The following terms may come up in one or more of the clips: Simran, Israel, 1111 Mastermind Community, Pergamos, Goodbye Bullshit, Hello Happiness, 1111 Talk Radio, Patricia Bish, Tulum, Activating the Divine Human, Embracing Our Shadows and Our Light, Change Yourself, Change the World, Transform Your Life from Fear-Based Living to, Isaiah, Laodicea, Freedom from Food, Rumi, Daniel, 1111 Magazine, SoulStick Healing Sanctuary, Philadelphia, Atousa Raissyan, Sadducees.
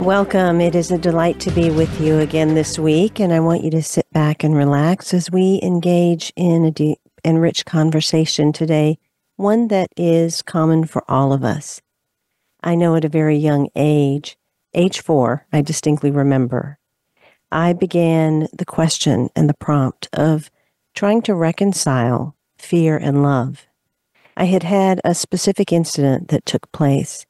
Welcome. It is a delight to be with you again this week, and I want you to sit back and relax as we engage in a deep and rich conversation today. One that is common for all of us. I know at a very young age 4, I distinctly remember, I began the question and the prompt of trying to reconcile fear and love. I had had a specific incident that took place,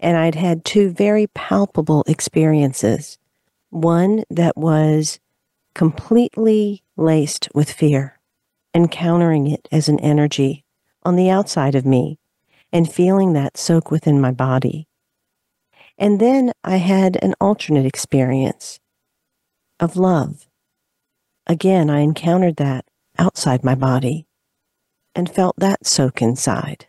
and I'd had 2 very palpable experiences. One that was completely laced with fear, encountering it as an energy on the outside of me and feeling that soak within my body. And then I had an alternate experience of love. Again, I encountered that outside my body and felt that soak inside.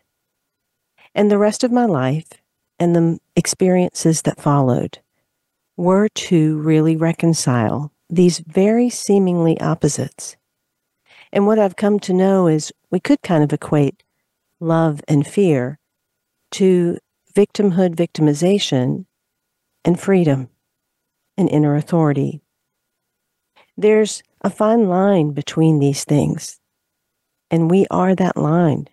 And the rest of my life and the experiences that followed were to really reconcile these very seemingly opposites. And what I've come to know is we could kind of equate love and fear to victimhood, victimization, and freedom and inner authority. There's a fine line between these things, and we are that line.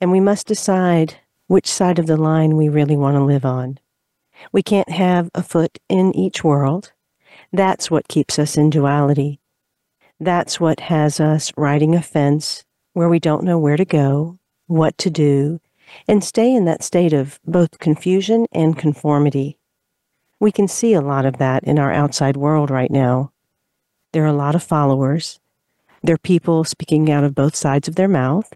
And we must decide which side of the line we really want to live on. We can't have a foot in each world. That's what keeps us in duality. That's what has us riding a fence where we don't know where to go, what to do, and stay in that state of both confusion and conformity. We can see a lot of that in our outside world right now. There are a lot of followers. There are people speaking out of both sides of their mouth,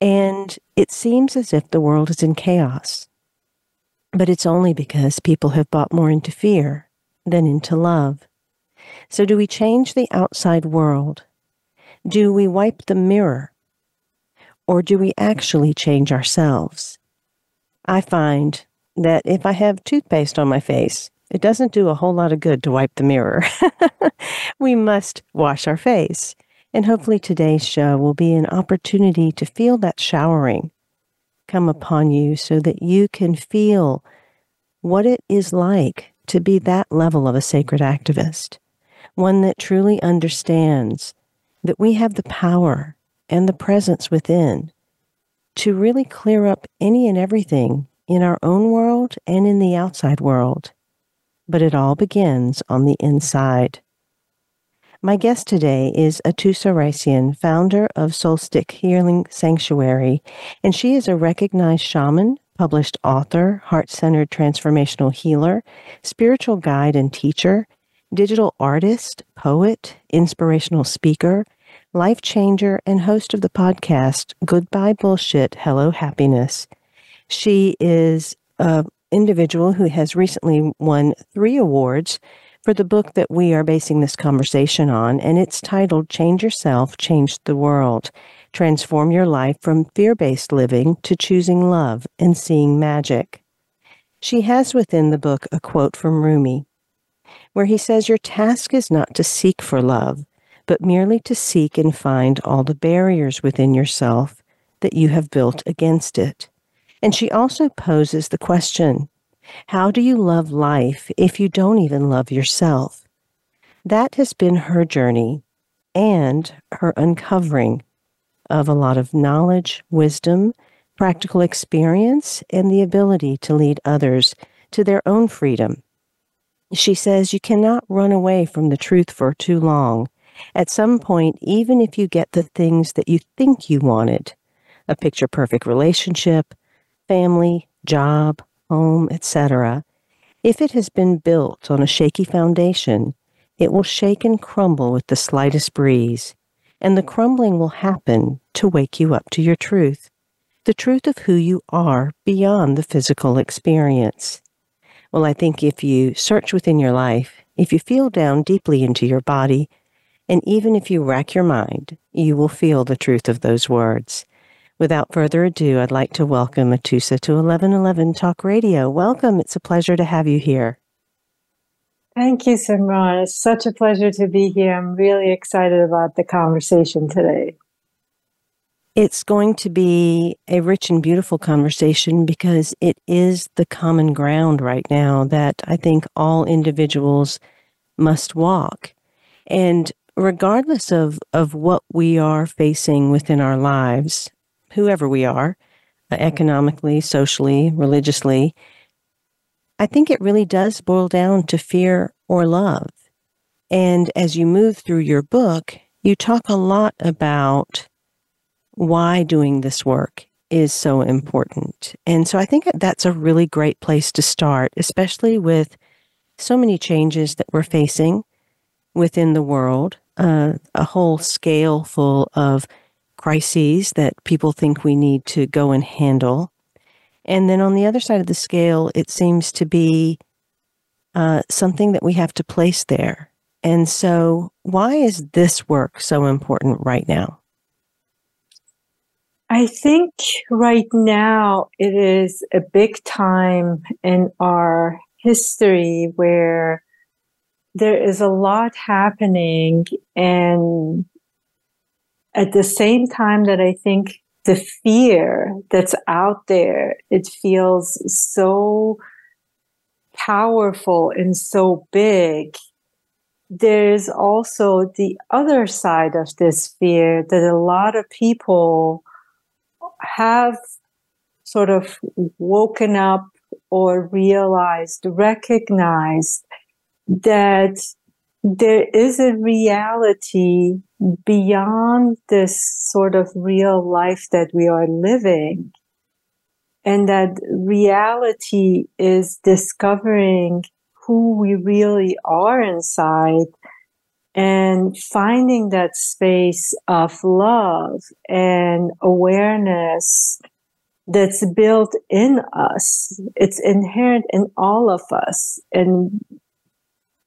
and it seems as if the world is in chaos. But it's only because people have bought more into fear than into love. So do we change the outside world? Do we wipe the mirror? Or do we actually change ourselves? I find that if I have toothpaste on my face, it doesn't do a whole lot of good to wipe the mirror. We must wash our face. And hopefully today's show will be an opportunity to feel that showering come upon you so that you can feel what it is like to be that level of a sacred activist, one that truly understands that we have the power and the presence within to really clear up any and everything in our own world and in the outside world. But it all begins on the inside. My guest today is Atousa Raissyan, founder of SoulStick Healing Sanctuary, and she is a recognized shaman, published author, heart-centered transformational healer, spiritual guide and teacher, digital artist, poet, inspirational speaker, life changer, and host of the podcast, Goodbye Bullshit, Hello Happiness. She is an individual who has recently won 3 awards for the book that we are basing this conversation on, and it's titled Change Yourself, Change the World. Transform Your Life from Fear-Based Living to Choosing Love and Seeing Magic. She has within the book a quote from Rumi, where he says, "Your task is not to seek for love, but merely to seek and find all the barriers within yourself that you have built against it." And she also poses the question, how do you love life if you don't even love yourself? That has been her journey and her uncovering of a lot of knowledge, wisdom, practical experience, and the ability to lead others to their own freedom. She says you cannot run away from the truth for too long. At some point, even if you get the things that you think you wanted, a picture-perfect relationship, family, job, home, etc., if it has been built on a shaky foundation, it will shake and crumble with the slightest breeze. And the crumbling will happen to wake you up to your truth, the truth of who you are beyond the physical experience. Well, I think if you search within your life, if you feel down deeply into your body, And even if you rack your mind, you will feel the truth of those words. Without further ado, I'd like to welcome Atousa to 1111 Talk Radio. Welcome. It's a pleasure to have you here. Thank you, Simran. It's such a pleasure to be here. I'm really excited about the conversation today. It's going to be a rich and beautiful conversation because it is the common ground right now that I think all individuals must walk. And regardless of what we are facing within our lives, whoever we are, economically, socially, religiously, I think it really does boil down to fear or love. And as you move through your book, you talk a lot about why doing this work is so important. And so I think that's a really great place to start, especially with so many changes that we're facing within the world, a whole scale full of crises that people think we need to go and handle. And then on the other side of the scale, it seems to be something that we have to place there. And so why is this work so important right now? I think right now it is a big time in our history where there is a lot happening, and at the same time that I think the fear that's out there, it feels so powerful and so big. There's also the other side of this fear that a lot of people have sort of woken up or realized, recognized that there is a reality beyond this sort of real life that we are living, and that reality is discovering who we really are inside and finding that space of love and awareness that's built in us. It's inherent in all of us. And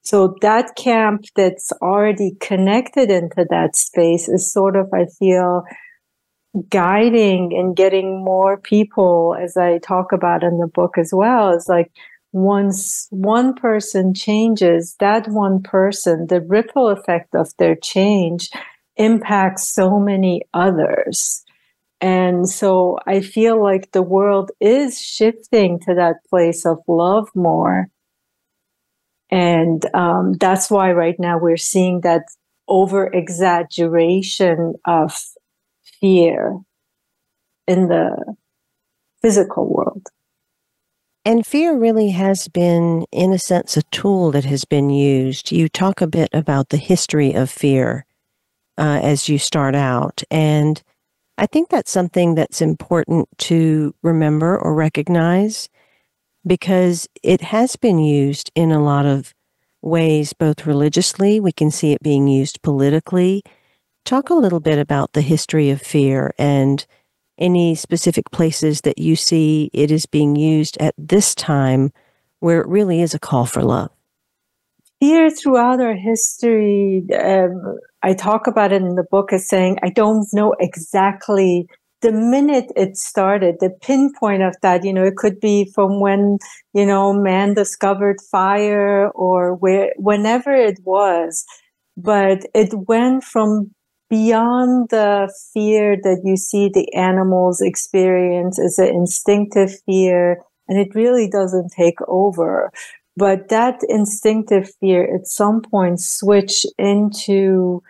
so that camp that's already connected into that space is sort of, I feel, guiding and getting more people, as I talk about in the book as well. It's like once one person changes, that one person, the ripple effect of their change impacts so many others. And so I feel like the world is shifting to that place of love more. And that's why right now we're seeing that over-exaggeration of fear in the physical world. And fear really has been, in a sense, a tool that has been used. You talk a bit about the history of fear as you start out. And I think that's something that's important to remember or recognize, because it has been used in a lot of ways, both religiously, we can see it being used politically. Talk a little bit about the history of fear and any specific places that you see it is being used at this time where it really is a call for love. Fear throughout our history, I talk about it in the book as saying, I don't know exactly the minute it started, the pinpoint of that. You know, it could be from when, you know, man discovered fire or whenever it was, but it went from beyond the fear that you see the animals experience as an instinctive fear, and it really doesn't take over. But that instinctive fear at some point switched into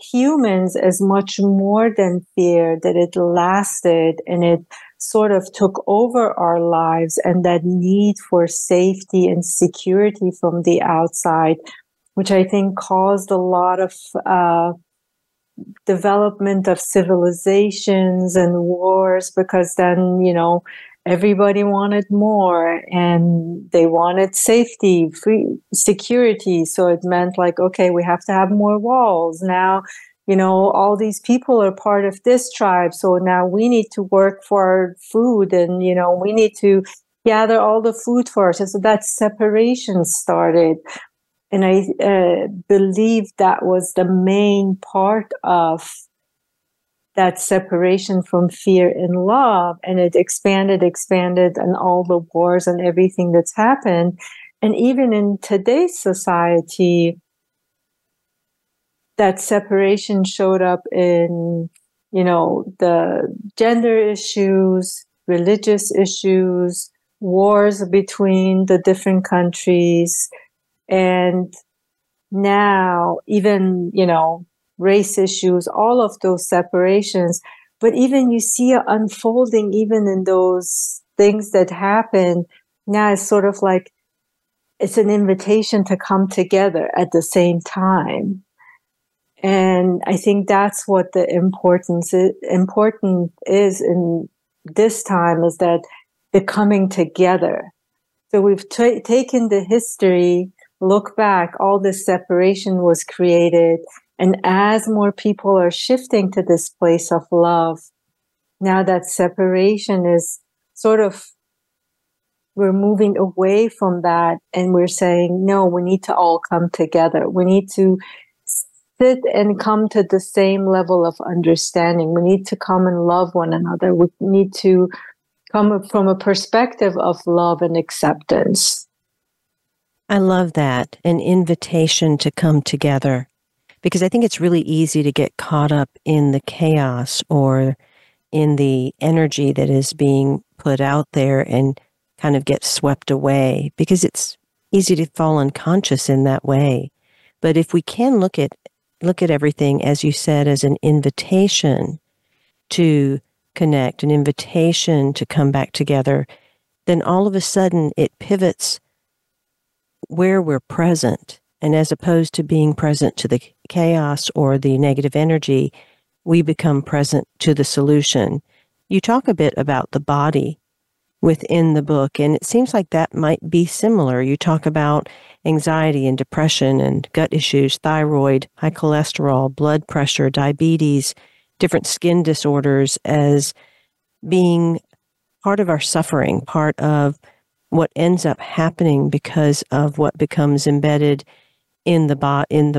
humans as much more than fear, that it lasted and it sort of took over our lives, and that need for safety and security from the outside, which I think caused a lot of development of civilizations and wars, because then, you know, everybody wanted more and they wanted safety, free security. So it meant like, okay, we have to have more walls. Now, you know, all these people are part of this tribe. So now we need to work for our food, and, you know, we need to gather all the food for us. And so that separation started. And I believe that was the main part of that separation from fear and love. And it expanded, and all the wars and everything that's happened. And even in today's society, that separation showed up in, you know, the gender issues, religious issues, wars between the different countries, and now even, you know, race issues, all of those separations. But even you see it unfolding even in those things that happen. Now it's sort of like it's an invitation to come together at the same time. And I think that's what the important is in this time, is that the coming together. So we've taken the history, look back, all this separation was created. And as more people are shifting to this place of love, now that separation is sort of, we're moving away from that. And we're saying, no, we need to all come together. We need to sit and come to the same level of understanding. We need to come and love one another. We need to come from a perspective of love and acceptance. I love that, an invitation to come together, because I think it's really easy to get caught up in the chaos or in the energy that is being put out there and kind of get swept away, because it's easy to fall unconscious in that way. But if we can look at everything, as you said, as an invitation to connect, an invitation to come back together, then all of a sudden it pivots where we're present. And as opposed to being present to the chaos or the negative energy, we become present to the solution. You talk a bit about the body within the book, and it seems like that might be similar. You talk about anxiety and depression and gut issues, thyroid, high cholesterol, blood pressure, diabetes, different skin disorders as being part of our suffering, part of what ends up happening because of what becomes embedded in the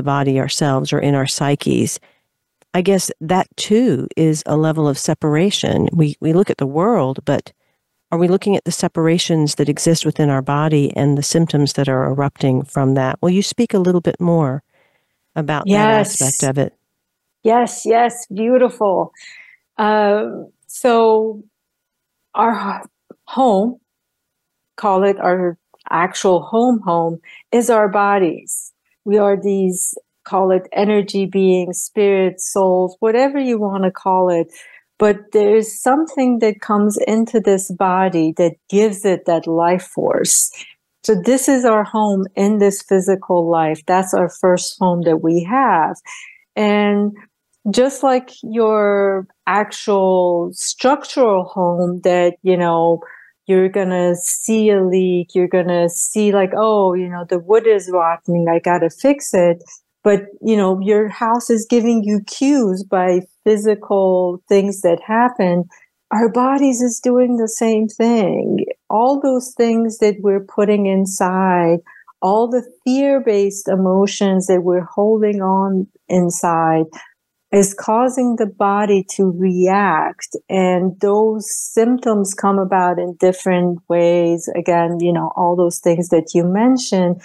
body ourselves or in our psyches. I guess that too is a level of separation. We look at the world, but are we looking at the separations that exist within our body and the symptoms that are erupting from that? Will you speak a little bit more about that aspect of it? Yes, beautiful. So our home, call it our actual home, is our bodies. We are these, call it energy beings, spirits, souls, whatever you want to call it. But there's something that comes into this body that gives it that life force. So this is our home in this physical life. That's our first home that we have. And just like your actual structural home that, you know, you're going to see a leak, you're going to see like, oh, you know, the wood is rotting, I got to fix it. But, you know, your house is giving you cues by physical things that happen. Our bodies is doing the same thing. All those things that we're putting inside, all the fear-based emotions that we're holding on inside is causing the body to react. And those symptoms come about in different ways. Again, you know, all those things that you mentioned.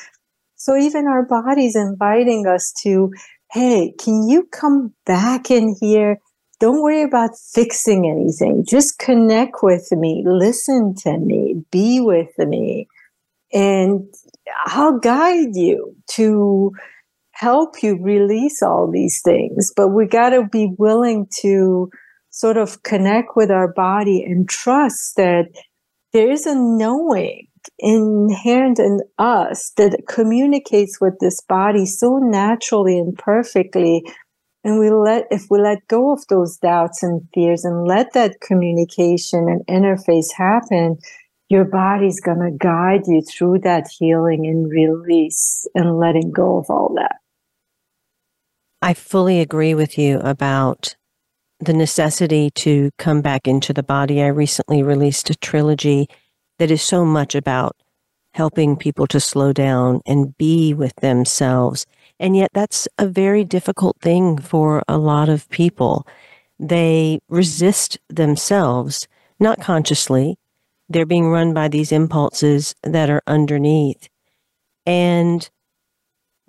So even our body's inviting us to, hey, can you come back in here? Don't worry about fixing anything. Just connect with me, listen to me, be with me, and I'll guide you to help you release all these things. But we got to be willing to sort of connect with our body and trust that there is a knowing inherent in us that communicates with this body so naturally and perfectly. And if we let go of those doubts and fears and let that communication and interface happen, your body's going to guide you through that healing and release and letting go of all that. I fully agree with you about the necessity to come back into the body. I recently released a trilogy that is so much about helping people to slow down and be with themselves. And yet that's a very difficult thing for a lot of people. They resist themselves, not consciously. They're being run by these impulses that are underneath. And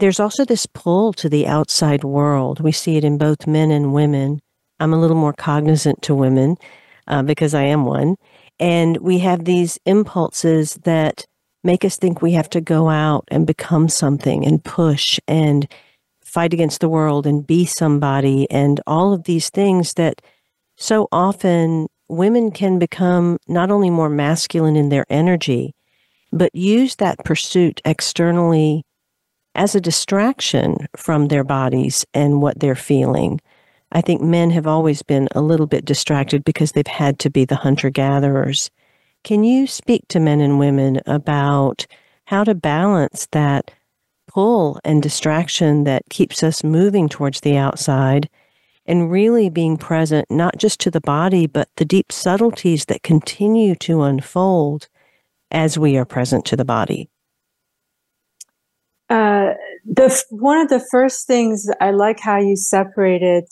there's also this pull to the outside world. We see it in both men and women. I'm a little more cognizant to women because I am one. And we have these impulses that make us think we have to go out and become something and push and fight against the world and be somebody and all of these things that so often women can become not only more masculine in their energy, but use that pursuit externally as a distraction from their bodies and what they're feeling. I think men have always been a little bit distracted because they've had to be the hunter-gatherers. Can you speak to men and women about how to balance that pull and distraction that keeps us moving towards the outside and really being present, not just to the body, but the deep subtleties that continue to unfold as we are present to the body? One of the first things, I like how you separated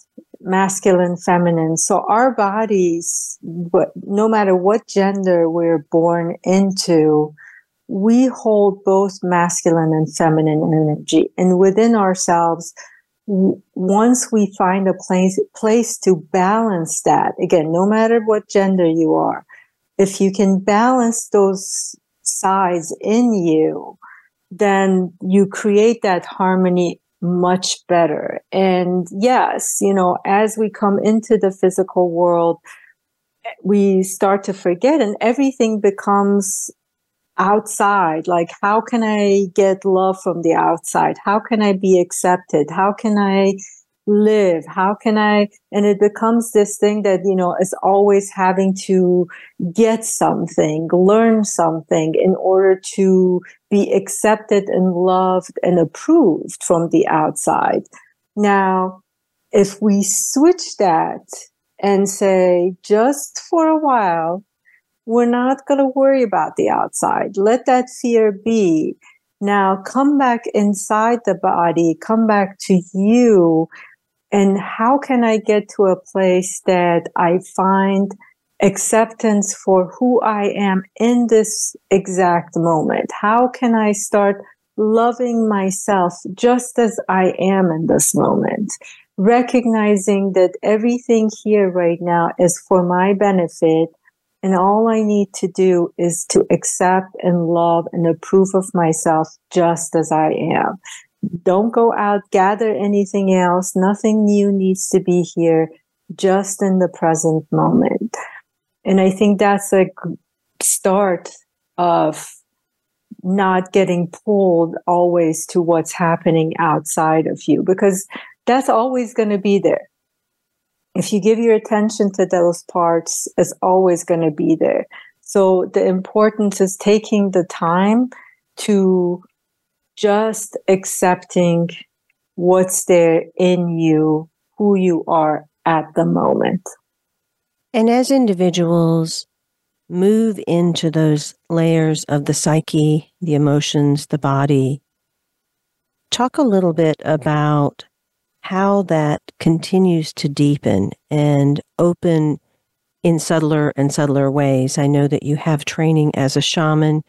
masculine, feminine. So our bodies, no matter what gender we're born into, we hold both masculine and feminine energy. And within ourselves, once we find a place to balance that, again, no matter what gender you are, if you can balance those sides in you, then you create that harmony much better. And yes, you know, as we come into the physical world, we start to forget and everything becomes outside. Like, how can I get love from the outside? How can I be accepted? How can I live? How can I? And it becomes this thing that, you know, is always having to get something, learn something in order to be accepted and loved and approved from the outside. Now, if we switch that and say, just for a while, we're not going to worry about the outside. Let that fear be. Now come back inside the body, come back to you. And how can I get to a place that I find acceptance for who I am in this exact moment? How can I start loving myself just as I am in this moment? Recognizing that everything here right now is for my benefit, and all I need to do is to accept and love and approve of myself just as I am. Don't go out, gather anything else. Nothing new needs to be here, just in the present moment. And I think that's a start of not getting pulled always to what's happening outside of you, because that's always going to be there. If you give your attention to those parts, it's always going to be there. So the importance is taking the time to just accepting what's there in you, who you are at the moment. And as individuals move into those layers of the psyche, the emotions, the body, talk a little bit about how that continues to deepen and open in subtler and subtler ways. I know that you have training as a shaman,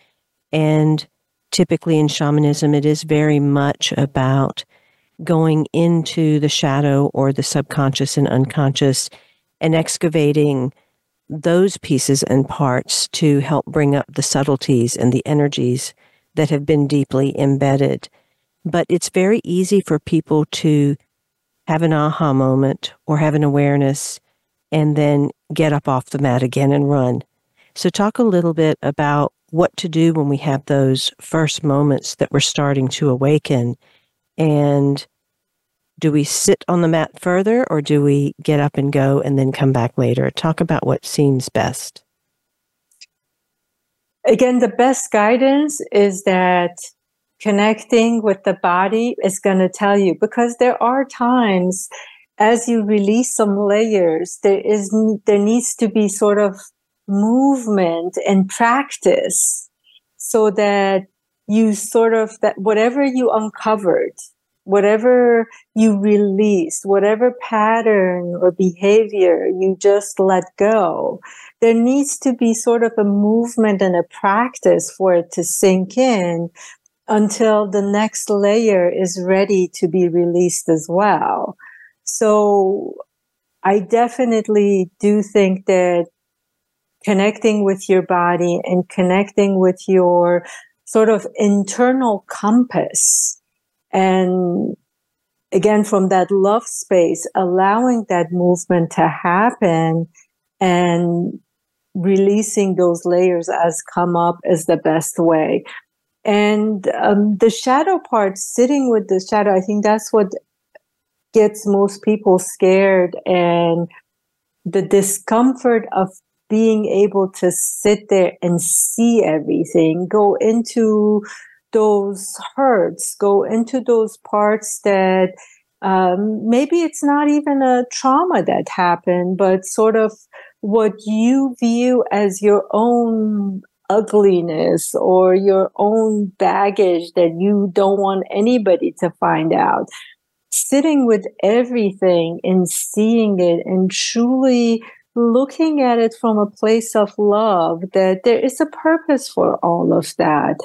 and typically in shamanism, it is very much about going into the shadow or the subconscious and unconscious and excavating those pieces and parts to help bring up the subtleties and the energies that have been deeply embedded. But it's very easy for people to have an aha moment or have an awareness and then get up off the mat again and run. So talk a little bit about what to do when we have those first moments that we're starting to awaken. And do we sit on the mat further, or do we get up and go and then come back later? Talk about what seems best. Again, the best guidance is that connecting with the body is going to tell you, because there are times as you release some layers, there needs to be sort of movement and practice so that you sort of, that whatever you uncovered, whatever you released, whatever pattern or behavior you just let go, there needs to be sort of a movement and a practice for it to sink in until the next layer is ready to be released as well. So I definitely do think that connecting with your body and connecting with your sort of internal compass, and again, from that love space, allowing that movement to happen and releasing those layers as come up is the best way. And the shadow part, sitting with the shadow, I think that's what gets most people scared, and the discomfort of being able to sit there and see everything, go into those hurts, go into those parts that maybe it's not even a trauma that happened, but sort of what you view as your own ugliness or your own baggage that you don't want anybody to find out. Sitting with everything and seeing it and truly looking at it from a place of love, that there is a purpose for all of that.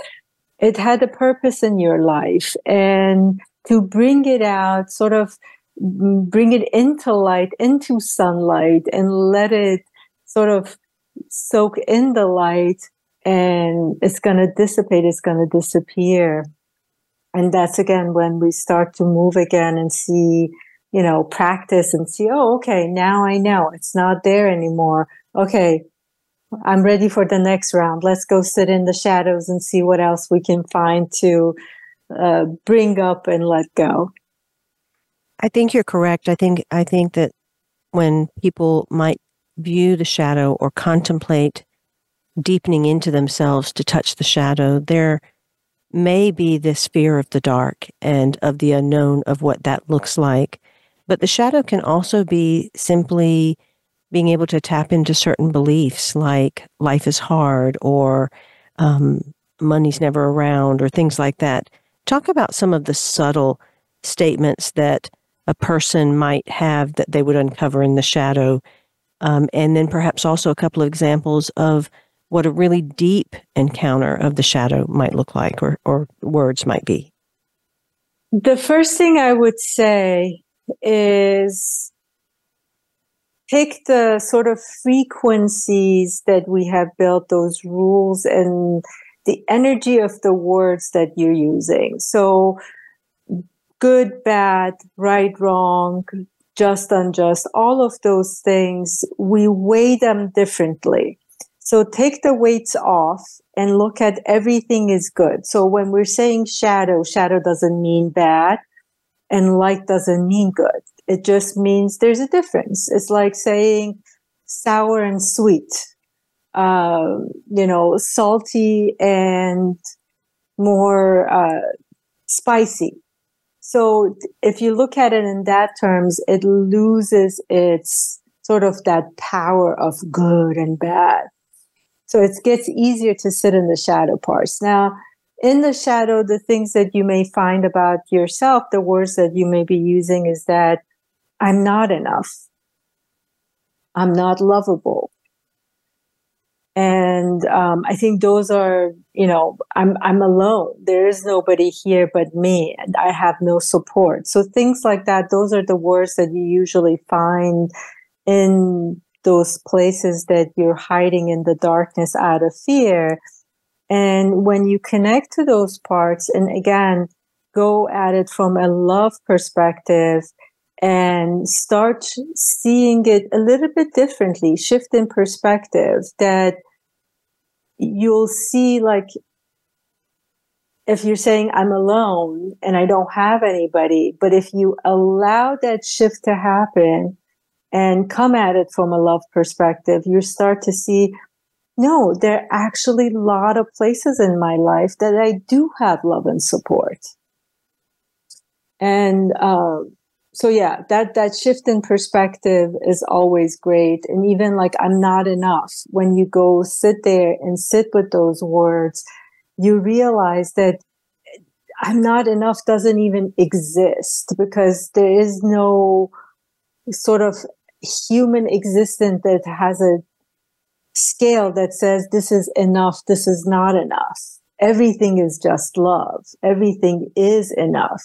It had a purpose in your life, and to bring it out, sort of bring it into light, into sunlight, and let it sort of soak in the light, and it's going to dissipate, it's going to disappear. And that's again when we start to move again and see, you know, practice and see, oh, okay, now I know it's not there anymore. Okay, I'm ready for the next round. Let's go sit in the shadows and see what else we can find to bring up and let go. I think you're correct. I think that when people might view the shadow or contemplate deepening into themselves to touch the shadow, there may be this fear of the dark and of the unknown of what that looks like. But the shadow can also be simply being able to tap into certain beliefs like life is hard or money's never around or things like that. Talk about some of the subtle statements that a person might have that they would uncover in the shadow. And then perhaps also a couple of examples of what a really deep encounter of the shadow might look like or words might be. The first thing I would say is take the sort of frequencies that we have built, those rules, and the energy of the words that you're using. So good, bad, right, wrong, just, unjust, all of those things, we weigh them differently. So take the weights off and look at everything is good. So when we're saying shadow, shadow doesn't mean bad and light doesn't mean good. It just means there's a difference. It's like saying sour and sweet, you know, salty and more spicy. So if you look at it in that terms, it loses its sort of that power of good and bad. So it gets easier to sit in the shadow parts. Now, in the shadow, the things that you may find about yourself, the words that you may be using is that I'm not enough. I'm not lovable. And I think those are, you know, I'm alone. There is nobody here but me, and I have no support. So things like that, those are the words that you usually find in those places that you're hiding in the darkness out of fear. And when you connect to those parts, and again, go at it from a love perspective, and start seeing it a little bit differently, shift in perspective, that you'll see, like, if you're saying I'm alone and I don't have anybody, but if you allow that shift to happen and come at it from a love perspective, you start to see, no, there are actually a lot of places in my life that I do have love and support. And, so yeah, that shift in perspective is always great. And even like I'm not enough, when you go sit there and sit with those words, you realize that I'm not enough doesn't even exist, because there is no sort of human existence that has a scale that says this is enough, this is not enough. Everything is just love. Everything is enough.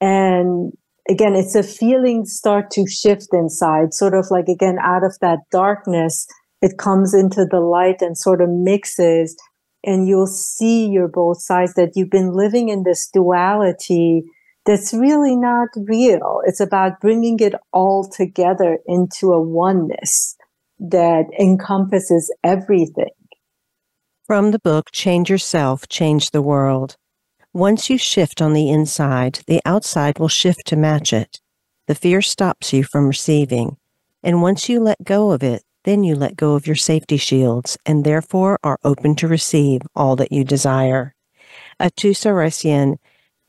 And again, it's a feeling start to shift inside, sort of like, again, out of that darkness, it comes into the light and sort of mixes. And you'll see your both sides, that you've been living in this duality that's really not real. It's about bringing it all together into a oneness that encompasses everything. From the book, Change Yourself, Change the World. Once you shift on the inside, the outside will shift to match it. The fear stops you from receiving. And once you let go of it, then you let go of your safety shields and therefore are open to receive all that you desire. Atousa Raissyan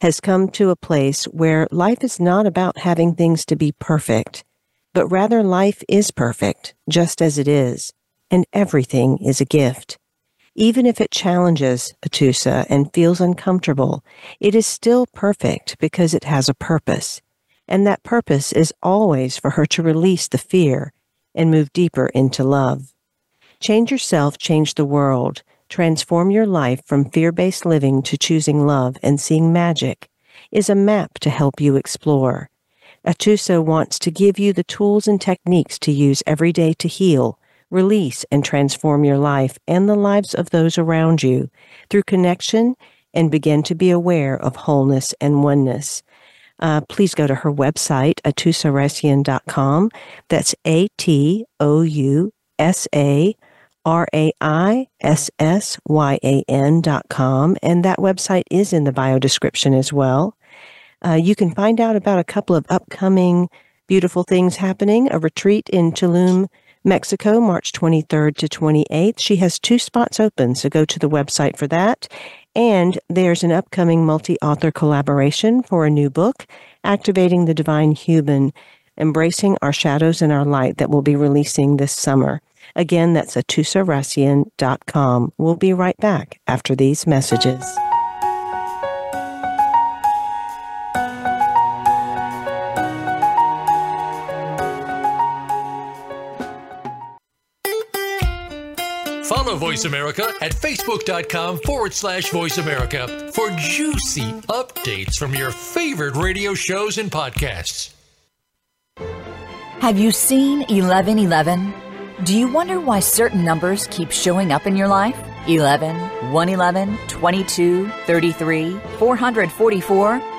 has come to a place where life is not about having things to be perfect, but rather life is perfect, just as it is, and everything is a gift. Even if it challenges Atousa and feels uncomfortable, it is still perfect because it has a purpose, and that purpose is always for her to release the fear and move deeper into love. Change Yourself, Change the World. Transform Your Life from Fear-Based Living to Choosing Love and Seeing Magic is a map to help you explore. Atousa wants to give you the tools and techniques to use every day to heal, release, and transform your life and the lives of those around you through connection, and begin to be aware of wholeness and oneness. Please go to her website, atousaraissyan.com. That's ATOUSARAISSYAN.com. And that website is in the bio description as well. You can find out about a couple of upcoming beautiful things happening. A retreat in Tulum, Mexico, March 23rd to 28th. She has 2 spots open, so go to the website for that. And there's an upcoming multi-author collaboration for a new book, Activating the Divine Human, Embracing Our Shadows and Our Light, that will be releasing this summer. Again, that's atousaraissyan.com. We'll be right back after these messages. Follow Voice America at Facebook.com/Voice America for juicy updates from your favorite radio shows and podcasts. Have you seen 1111? Do you wonder why certain numbers keep showing up in your life? 11, 111, 22, 33, 444.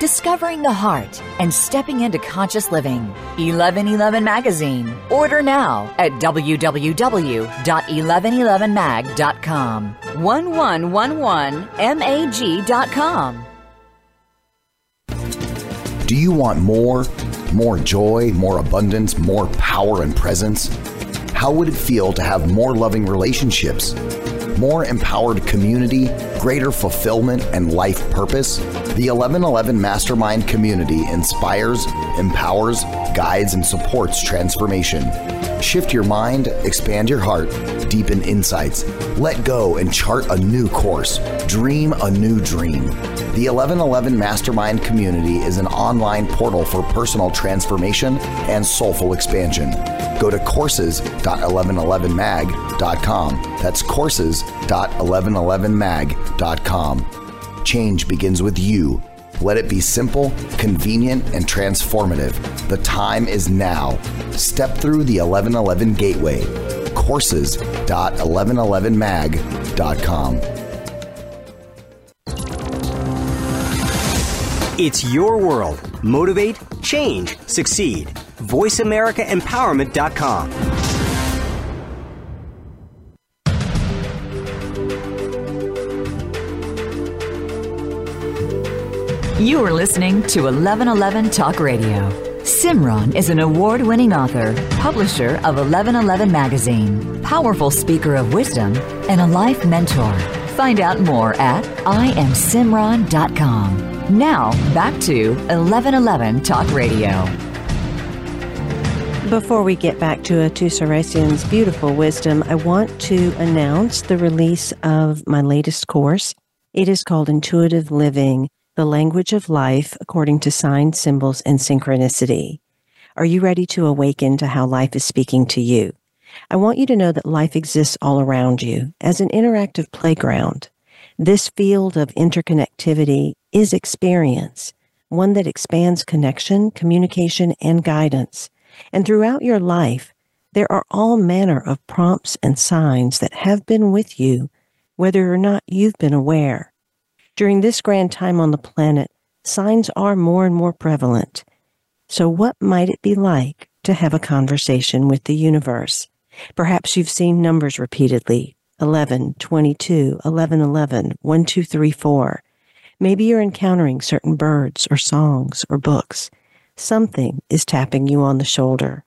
discovering the heart, and stepping into conscious living. 1111 Magazine. Order now at www.1111mag.com. 1111mag.com. Do you want more? More joy, more abundance, more power and presence? How would it feel to have more loving relationships, more empowered community, greater fulfillment and life purpose? The 1111 Mastermind Community inspires, empowers, guides, and supports transformation. Shift your mind, expand your heart, deepen insights, let go and chart a new course, dream a new dream. The 1111 Mastermind Community is an online portal for personal transformation and soulful expansion. Go to courses.1111mag.com. That's courses.1111mag.com. Change begins with you. Let it be simple, convenient, and transformative. The time is now. Step through the 1111 gateway. Courses.1111mag.com. It's your world. Motivate, change, succeed. VoiceAmericaEmpowerment.com. You are listening to 1111 Talk Radio. Simran is an award-winning author, publisher of 1111 Magazine, powerful speaker of wisdom, and a life mentor. Find out more at IamSimran.com. Now, back to 1111 Talk Radio. Before we get back to Atousa Raissyan's beautiful wisdom, I want to announce the release of my latest course. It is called Intuitive Living, The Language of Life According to Signs, Symbols, and Synchronicity. Are you ready to awaken to how life is speaking to you? I want you to know that life exists all around you as an interactive playground. This field of interconnectivity is experience, one that expands connection, communication, and guidance. And throughout your life, there are all manner of prompts and signs that have been with you, whether or not you've been aware. During this grand time on the planet, signs are more and more prevalent. So what might it be like to have a conversation with the universe? Perhaps you've seen numbers repeatedly, 11, 22, 11, 11, 1, 2, 3, 4. Maybe you're encountering certain birds or songs or books. Something is tapping you on the shoulder.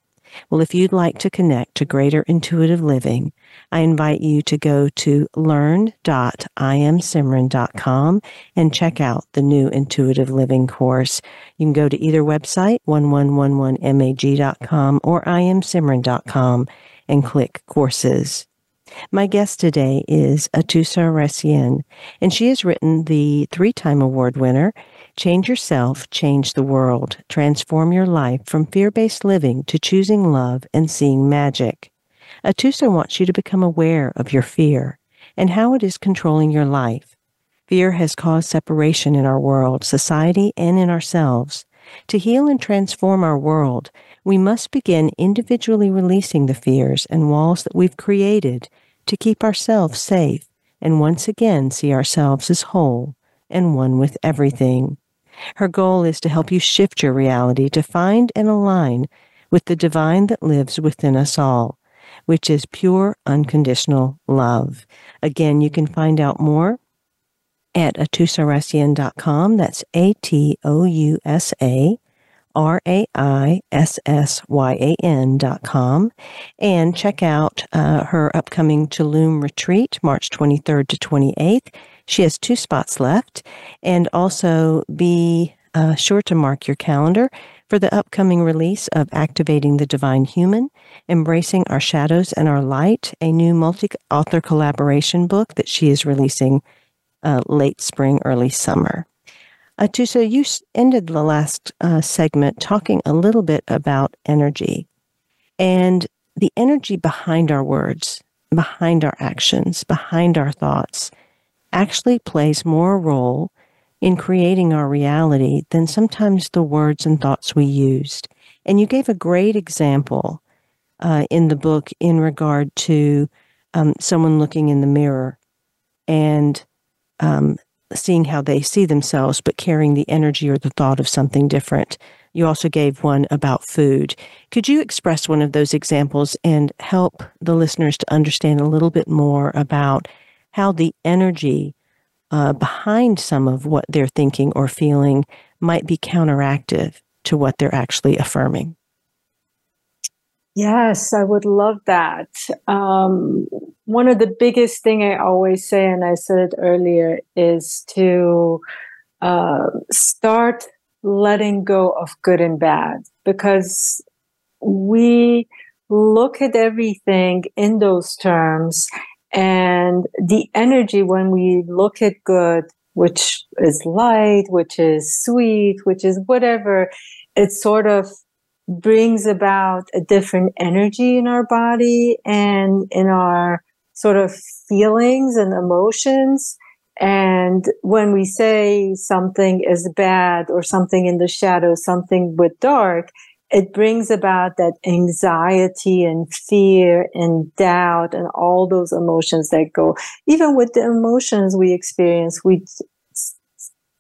Well, if you'd like to connect to greater intuitive living, I invite you to go to learn.iamsimran.com and check out the new Intuitive Living course. You can go to either website, 1111mag.com or iamsimran.com, and click Courses. My guest today is Atousa Raissyan, and she has written the three-time award winner, Change Yourself, Change the World, Transform Your Life from Fear-Based Living to Choosing Love and Seeing Magic. Atousa wants you to become aware of your fear and how it is controlling your life. Fear has caused separation in our world, society, and in ourselves. To heal and transform our world, we must begin individually releasing the fears and walls that we've created to keep ourselves safe and once again see ourselves as whole and one with everything. Her goal is to help you shift your reality to find and align with the divine that lives within us all, which is pure, unconditional love. Again, you can find out more at atousaraissyan.com. That's ATOUSARAISSYAN.com. And check out her upcoming Tulum retreat, March 23rd to 28th. She has 2 spots left. And also be sure to mark your calendar for the upcoming release of Activating the Divine Human, Embracing Our Shadows and Our Light, a new multi-author collaboration book that she is releasing late spring, early summer. Atousa, you ended the last segment talking a little bit about energy and the energy behind our words, behind our actions, behind our thoughts, actually plays more role in creating our reality than sometimes the words and thoughts we used. And you gave a great example in the book in regard to someone looking in the mirror and seeing how they see themselves, but carrying the energy or the thought of something different. You also gave one about food. Could you express one of those examples and help the listeners to understand a little bit more about how the energy behind some of what they're thinking or feeling might be counteractive to what they're actually affirming? Yes, I would love that. One of the biggest thing I always say, and I said it earlier, is to start letting go of good and bad, because we look at everything in those terms. And the energy, when we look at good, which is light, which is sweet, which is whatever, it sort of brings about a different energy in our body and in our sort of feelings and emotions. And when we say something is bad or something in the shadow, something with dark, it brings about that anxiety and fear and doubt and all those emotions that go. Even with the emotions we experience, we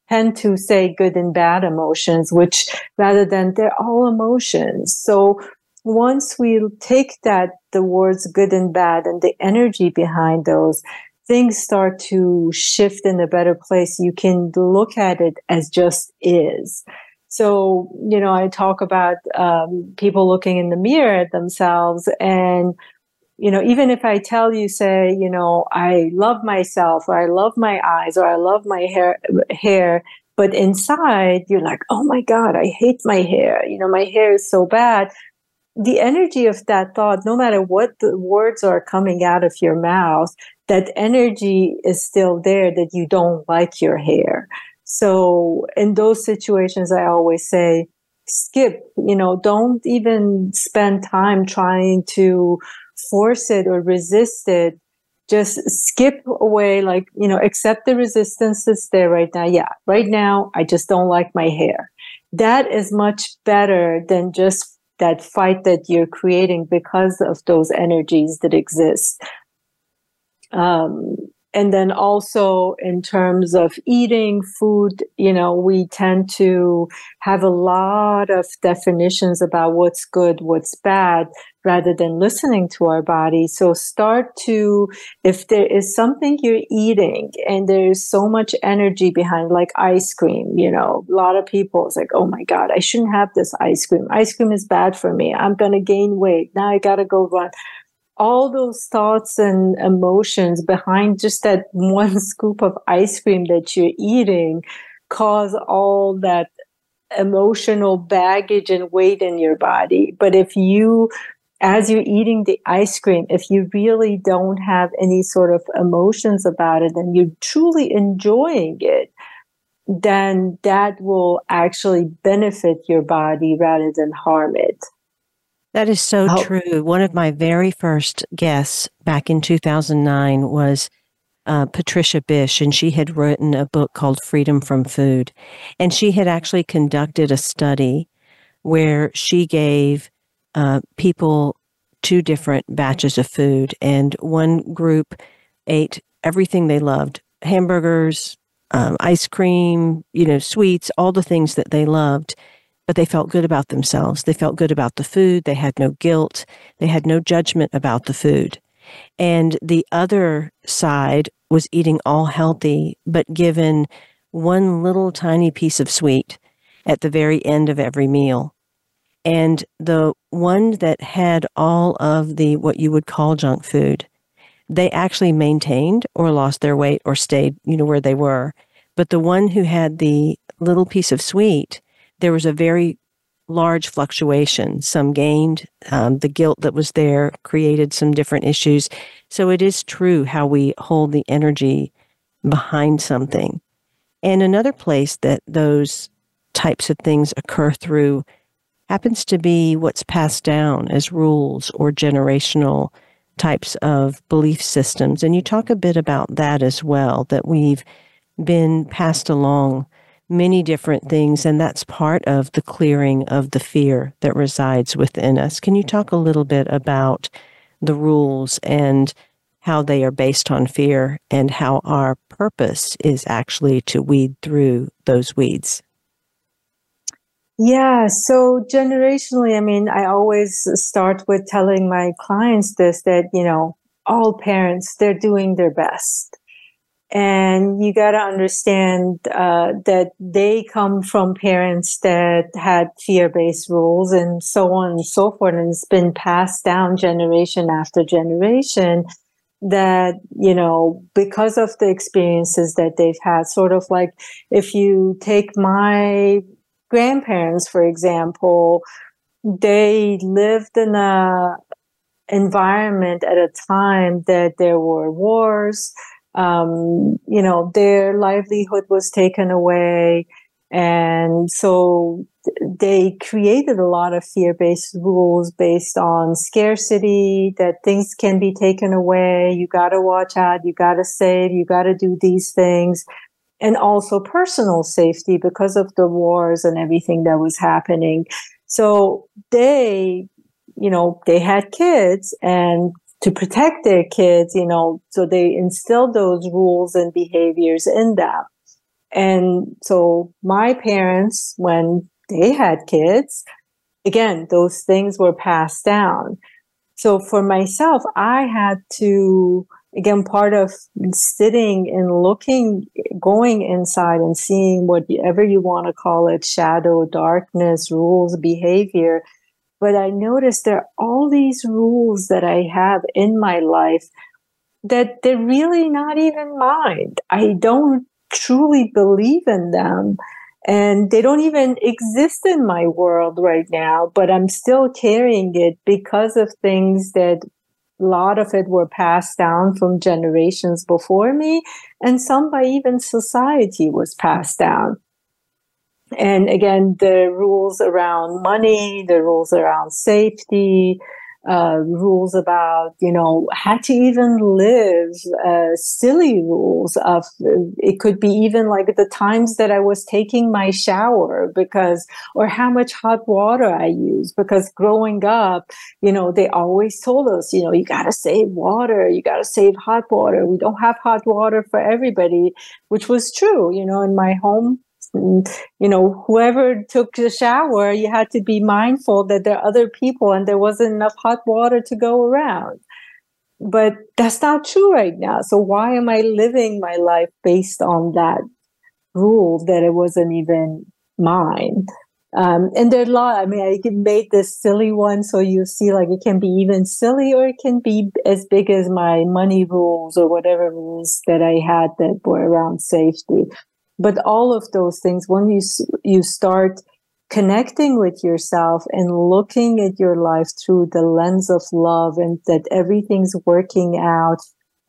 tend to say good and bad emotions, which rather than they're all emotions. So once we take that, the words good and bad and the energy behind those, things start to shift in a better place, you can look at it as just is. So, you know, I talk about people looking in the mirror at themselves, and, you know, even if I tell you, say, you know, I love myself, or I love my eyes, or I love my hair, but inside you're like, oh my God, I hate my hair. You know, my hair is so bad. The energy of that thought, no matter what the words are coming out of your mouth, that energy is still there, that you don't like your hair. So in those situations, I always say, skip, you know, don't even spend time trying to force it or resist it. Just skip away, like, you know, accept the resistance that's there right now. Yeah, right now, I just don't like my hair. That is much better than just that fight that you're creating because of those energies that exist. And then also in terms of eating food, you know, we tend to have a lot of definitions about what's good, what's bad, rather than listening to our body. So start to, if there is something you're eating and there's so much energy behind, like ice cream, you know, a lot of people, it's like, oh my God, I shouldn't have this ice cream. Ice cream is bad for me. I'm going to gain weight. Now I got to go run. All those thoughts and emotions behind just that one scoop of ice cream that you're eating cause all that emotional baggage and weight in your body. But if you, as you're eating the ice cream, if you really don't have any sort of emotions about it and you're truly enjoying it, then that will actually benefit your body rather than harm it. That is so true. One of my very first guests back in 2009 was Patricia Bish, and she had written a book called Freedom from Food. And she had actually conducted a study where she gave people two different batches of food. And one group ate everything they loved, hamburgers, ice cream, you know, sweets, all the things that they loved. But they felt good about themselves. They felt good about the food. They had no guilt. They had no judgment about the food. And the other side was eating all healthy, but given one little tiny piece of sweet at the very end of every meal. And the one that had all of the, what you would call junk food, they actually maintained or lost their weight or stayed, you know, where they were. But the one who had the little piece of sweet, there was a very large fluctuation. Some gained, the guilt that was there created some different issues. So it is true how we hold the energy behind something. And another place that those types of things occur through happens to be what's passed down as rules or generational types of belief systems. And you talk a bit about that as well, that we've been passed along many different things, and that's part of the clearing of the fear that resides within us. Can you talk a little bit about the rules and how they are based on fear and how our purpose is actually to weed through those weeds? Yeah, so generationally, I mean, I always start with telling my clients this, that, you know, all parents, they're doing their best. And you got to understand that they come from parents that had fear-based rules and so on and so forth. And it's been passed down generation after generation that, you know, because of the experiences that they've had, sort of like if you take my grandparents, for example, they lived in a environment at a time that there were wars. You know, their livelihood was taken away. And so they created a lot of fear-based rules based on scarcity, that things can be taken away. You got to watch out. You got to save. You got to do these things. And also personal safety because of the wars and everything that was happening. So they, you know, they had kids and to protect their kids, you know, so they instilled those rules and behaviors in them. And so my parents, when they had kids, again, those things were passed down. So for myself, I had to again, part of sitting and looking, going inside and seeing whatever you want to call it, shadow, darkness, rules, behavior. But I noticed there are all these rules that I have in my life that they're really not even mine. I don't truly believe in them. And they don't even exist in my world right now, but I'm still carrying it because of things that a lot of it were passed down from generations before me, and some by even society was passed down. And again, the rules around money, the rules around safety, rules about, you know, how to even live, silly rules of, it could be even like the times that I was taking my shower because, or how much hot water I use, because growing up, you know, they always told us, you know, you got to save water, you got to save hot water. We don't have hot water for everybody, which was true, you know, in my home. You know, whoever took the shower, you had to be mindful that there are other people and there wasn't enough hot water to go around. But that's not true right now. So why am I living my life based on that rule that it wasn't even mine? And there are a lot, I mean, I made this silly one. So you see, like, it can be even silly, or it can be as big as my money rules or whatever rules that I had that were around safety. But all of those things, when you start connecting with yourself and looking at your life through the lens of love and that everything's working out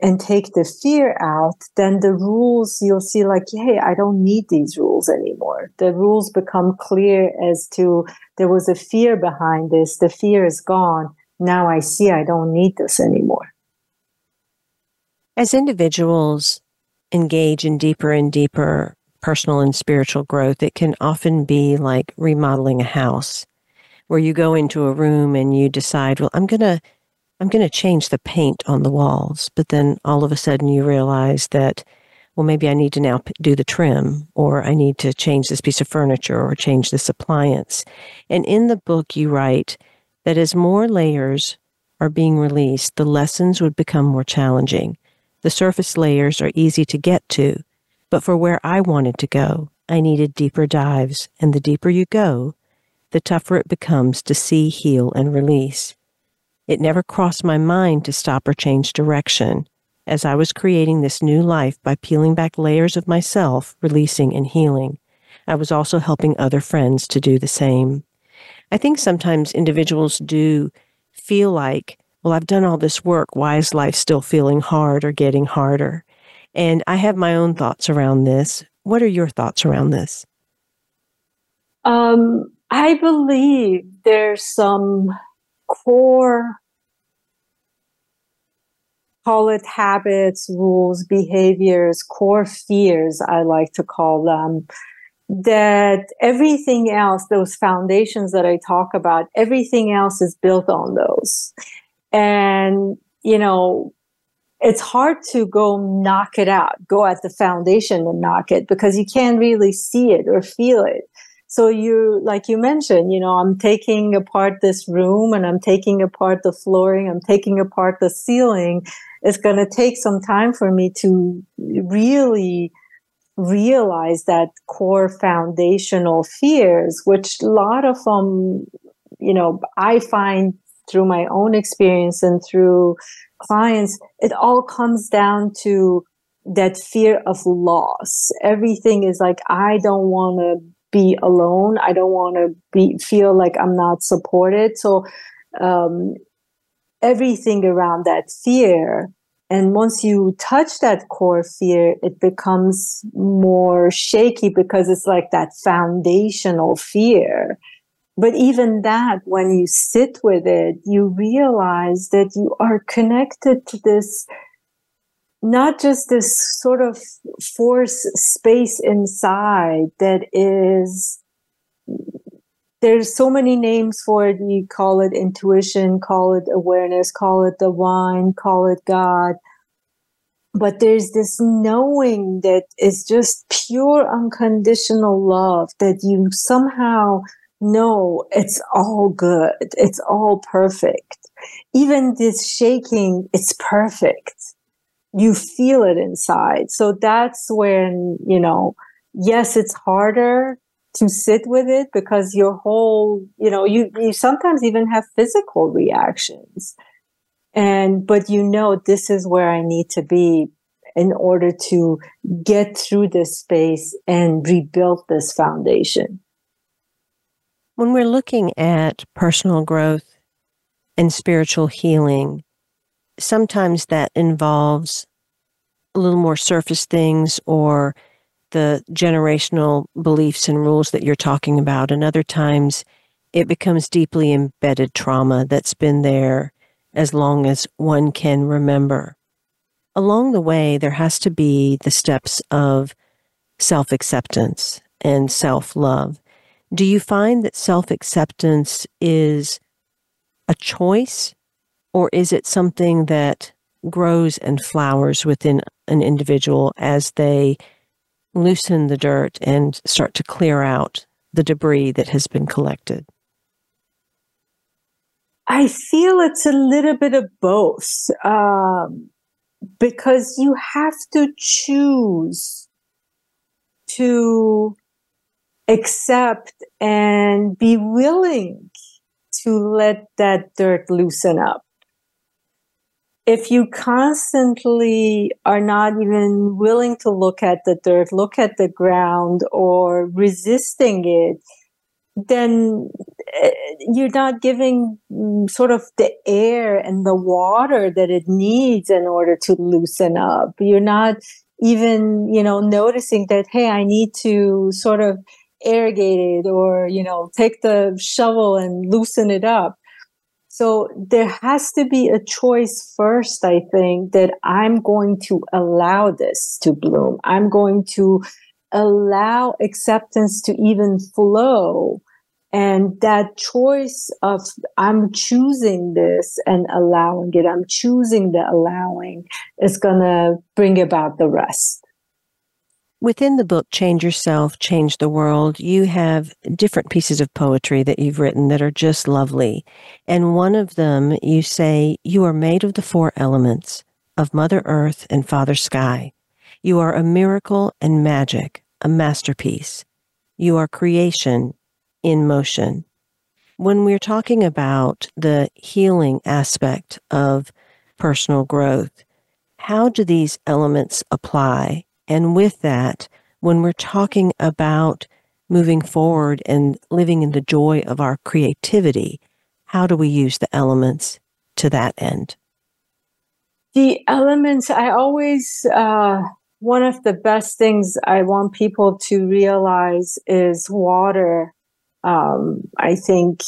and take the fear out, then the rules, you'll see like, hey, I don't need these rules anymore. The rules become clear as to there was a fear behind this. The fear is gone. Now I see I don't need this anymore. As individuals engage in deeper and deeper personal and spiritual growth, it can often be like remodeling a house where you go into a room and you decide, well, I'm going to change the paint on the walls. But then all of a sudden you realize that, well, maybe I need to now do the trim, or I need to change this piece of furniture, or change this appliance. And in the book you write that as more layers are being released, the lessons would become more challenging. The surface layers are easy to get to, but for where I wanted to go, I needed deeper dives, and the deeper you go, the tougher it becomes to see, heal, and release. It never crossed my mind to stop or change direction, as I was creating this new life by peeling back layers of myself, releasing and healing. I was also helping other friends to do the same. I think sometimes individuals do feel like, well, I've done all this work. Why is life still feeling hard or getting harder? And I have my own thoughts around this. What are your thoughts around this? I believe there's some core, call it habits, rules, behaviors, core fears, I like to call them, that everything else, those foundations that I talk about, everything else is built on those. And, you know, it's hard to go knock it out, go at the foundation and knock it, because you can't really see it or feel it. So you, like you mentioned, you know, I'm taking apart this room, and I'm taking apart the flooring, I'm taking apart the ceiling. It's going to take some time for me to really realize that core foundational fears, which a lot of them, you know, I find through my own experience and through clients, it all comes down to that fear of loss. Everything is like, I don't want to be alone. I don't want to feel like I'm not supported. So everything around that fear. And once you touch that core fear, it becomes more shaky, because it's like that foundational fear. But even that, when you sit with it, you realize that you are connected to this, not just this sort of force space inside that is, there's so many names for it. You call it intuition, call it awareness, call it divine, call it God. But there's this knowing that is just pure unconditional love, that you somehow no, it's all good. It's all perfect. Even this shaking, it's perfect. you feel it inside. So that's when, you know, yes, it's harder to sit with it because your whole, you know, you sometimes even have physical reactions. But you know, this is where I need to be in order to get through this space and rebuild this foundation. When we're looking at personal growth and spiritual healing, sometimes that involves a little more surface things or the generational beliefs and rules that you're talking about. And other times it becomes deeply embedded trauma that's been there as long as one can remember. Along the way, there has to be the steps of self-acceptance and self-love. Do you find that self-acceptance is a choice, or is it something that grows and flowers within an individual as they loosen the dirt and start to clear out the debris that has been collected? I feel it's a little bit of both, because you have to choose to accept and be willing to let that dirt loosen up. If you constantly are not even willing to look at the dirt, look at the ground, or resisting it, then you're not giving sort of the air and the water that it needs in order to loosen up. You're not even, you know, noticing that, hey, I need to sort of irrigate it, or, you know, take the shovel and loosen it up. So there has to be a choice first, I think, that I'm going to allow this to bloom. I'm going to allow acceptance to even flow. And that choice of I'm choosing this and allowing it, I'm choosing the allowing, is going to bring about the rest. Within the book, Change Yourself, Change the World, you have different pieces of poetry that you've written that are just lovely. And one of them, you say, you are made of the four elements of Mother Earth and Father Sky. You are a miracle and magic, a masterpiece. You are creation in motion. When we're talking about the healing aspect of personal growth, how do these elements apply? And with that, when we're talking about moving forward and living in the joy of our creativity, how do we use the elements to that end? The elements, I always, one of the best things I want people to realize is water. I think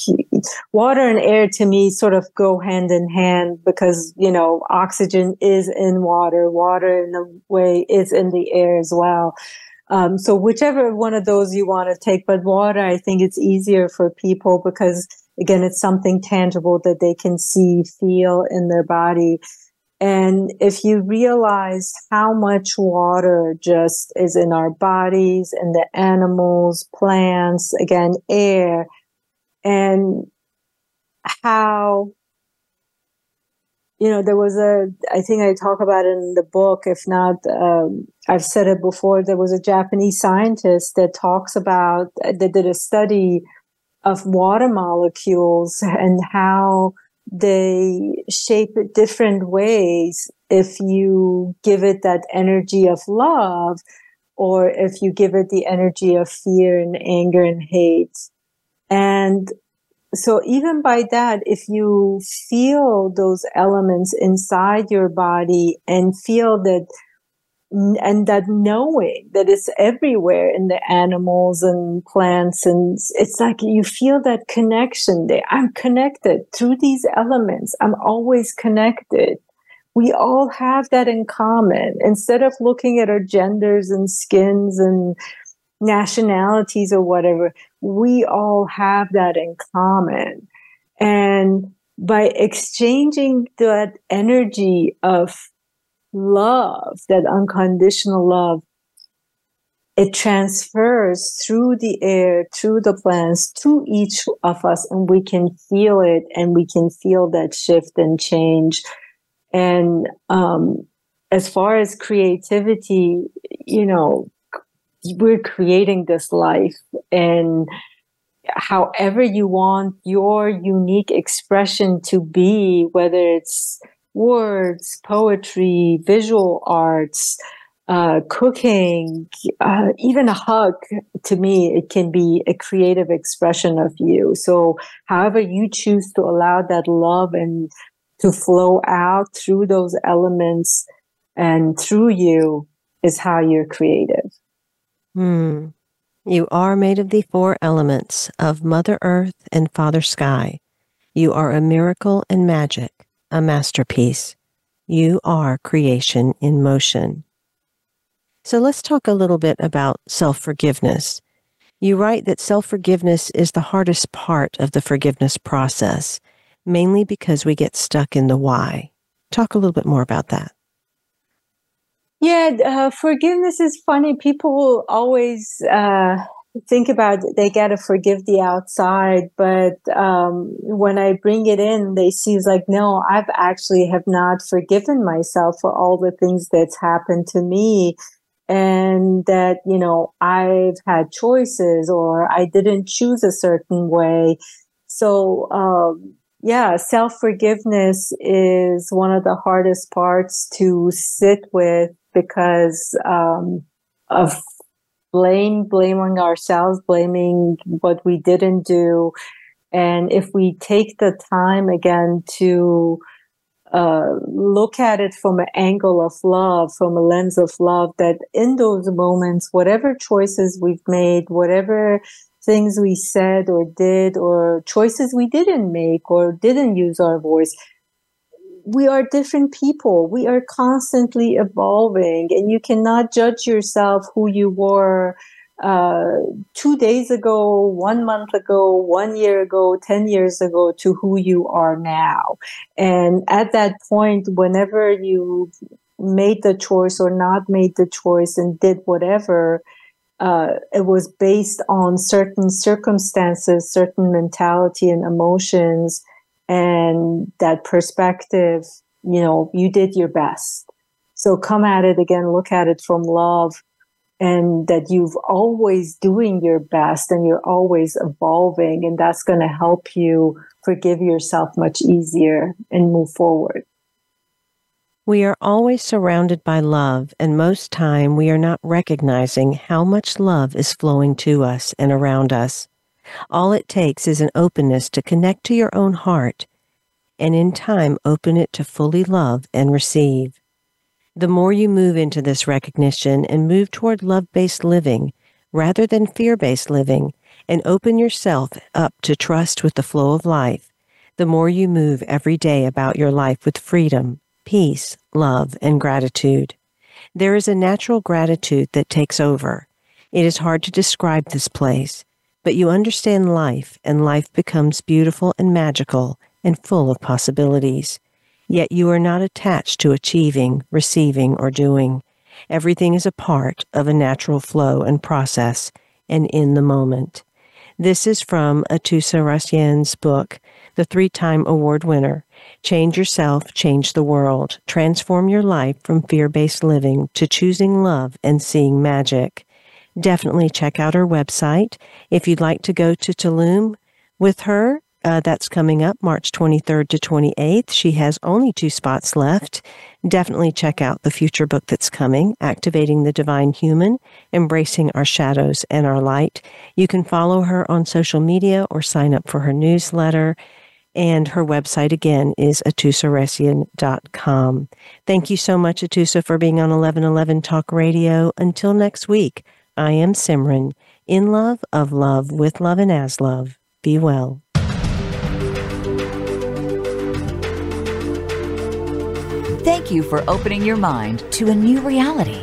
water and air to me sort of go hand in hand because, you know, oxygen is in water. Water in a way is in the air as well. So whichever one of those you want to take, but water, I think it's easier for people because, again, it's something tangible that they can see, feel in their body. And if you realize how much water just is in our bodies and the animals, plants, again, air, and how, you know, there was I think I talk about it in the book, if not, I've said it before, there was a Japanese scientist that talks about, that did a study of water molecules and how they shape it different ways if you give it that energy of love or if you give it the energy of fear and anger and hate. And so even by that, if you feel those elements inside your body and feel that, and that knowing that it's everywhere in the animals and plants, and it's like you feel that connection there. I'm connected through these elements. I'm always connected. We all have that in common. Instead of looking at our genders and skins and nationalities or whatever, we all have that in common. And by exchanging that energy of love, that unconditional love, it transfers through the air, through the plants, to each of us, and we can feel it, and we can feel that shift and change. And as far as creativity, you know, we're creating this life, and however you want your unique expression to be, whether it's words, poetry, visual arts, cooking, even a hug, to me, it can be a creative expression of you. So however you choose to allow that love and to flow out through those elements and through you is how you're creative. Mm. You are made of the four elements of Mother Earth and Father Sky. You are a miracle and magic, a masterpiece. You are creation in motion. So let's talk a little bit about self-forgiveness. You write that self-forgiveness is the hardest part of the forgiveness process, mainly because we get stuck in the why. Talk a little bit more about that. Yeah, forgiveness is funny. People always think about they got to forgive the outside, but when I bring it in, they see it's like, no, I've actually have not forgiven myself for all the things that's happened to me. And that, you know, I've had choices or I didn't choose a certain way. So, yeah, self-forgiveness is one of the hardest parts to sit with because of blaming ourselves, blaming what we didn't do. And if we take the time again to look at it from an angle of love, from a lens of love, that in those moments, whatever choices we've made, whatever things we said or did, or choices we didn't make or didn't use our voice, we are different people. We are constantly evolving, and you cannot judge yourself who you were 2 days ago, 1 month ago, 1 year ago, 10 years ago to who you are now. And at that point, whenever you made the choice or not made the choice and did whatever, it was based on certain circumstances, certain mentality and emotions, and that perspective, you know, you did your best. So come at it again, look at it from love, and that you've always doing your best and you're always evolving, and that's going to help you forgive yourself much easier and move forward. We are always surrounded by love, and most time we are not recognizing how much love is flowing to us and around us. All it takes is an openness to connect to your own heart, and in time open it to fully love and receive. The more you move into this recognition and move toward love-based living rather than fear-based living, and open yourself up to trust with the flow of life, the more you move every day about your life with freedom, peace, love, and gratitude. There is a natural gratitude that takes over. It is hard to describe this place, but you understand life, and life becomes beautiful and magical and full of possibilities. Yet you are not attached to achieving, receiving, or doing. Everything is a part of a natural flow and process, and in the moment. This is from Atousa Raissyan's book, the three-time award winner, Change Yourself, Change the World, Transform Your Life from Fear-Based Living to Choosing Love and Seeing Magic. Definitely check out her website. If you'd like to go to Tulum with her, that's coming up March 23rd to 28th. She has only 2 spots left. Definitely check out the future book that's coming, Activating the Divine Human, Embracing Our Shadows and Our Light. You can follow her on social media or sign up for her newsletter. And her website, again, is atousaraissyan.com. Thank you so much, Atousa, for being on 1111 Talk Radio. Until next week, I am Simran, in love, of love, with love, and as love. Be well. Thank you for opening your mind to a new reality,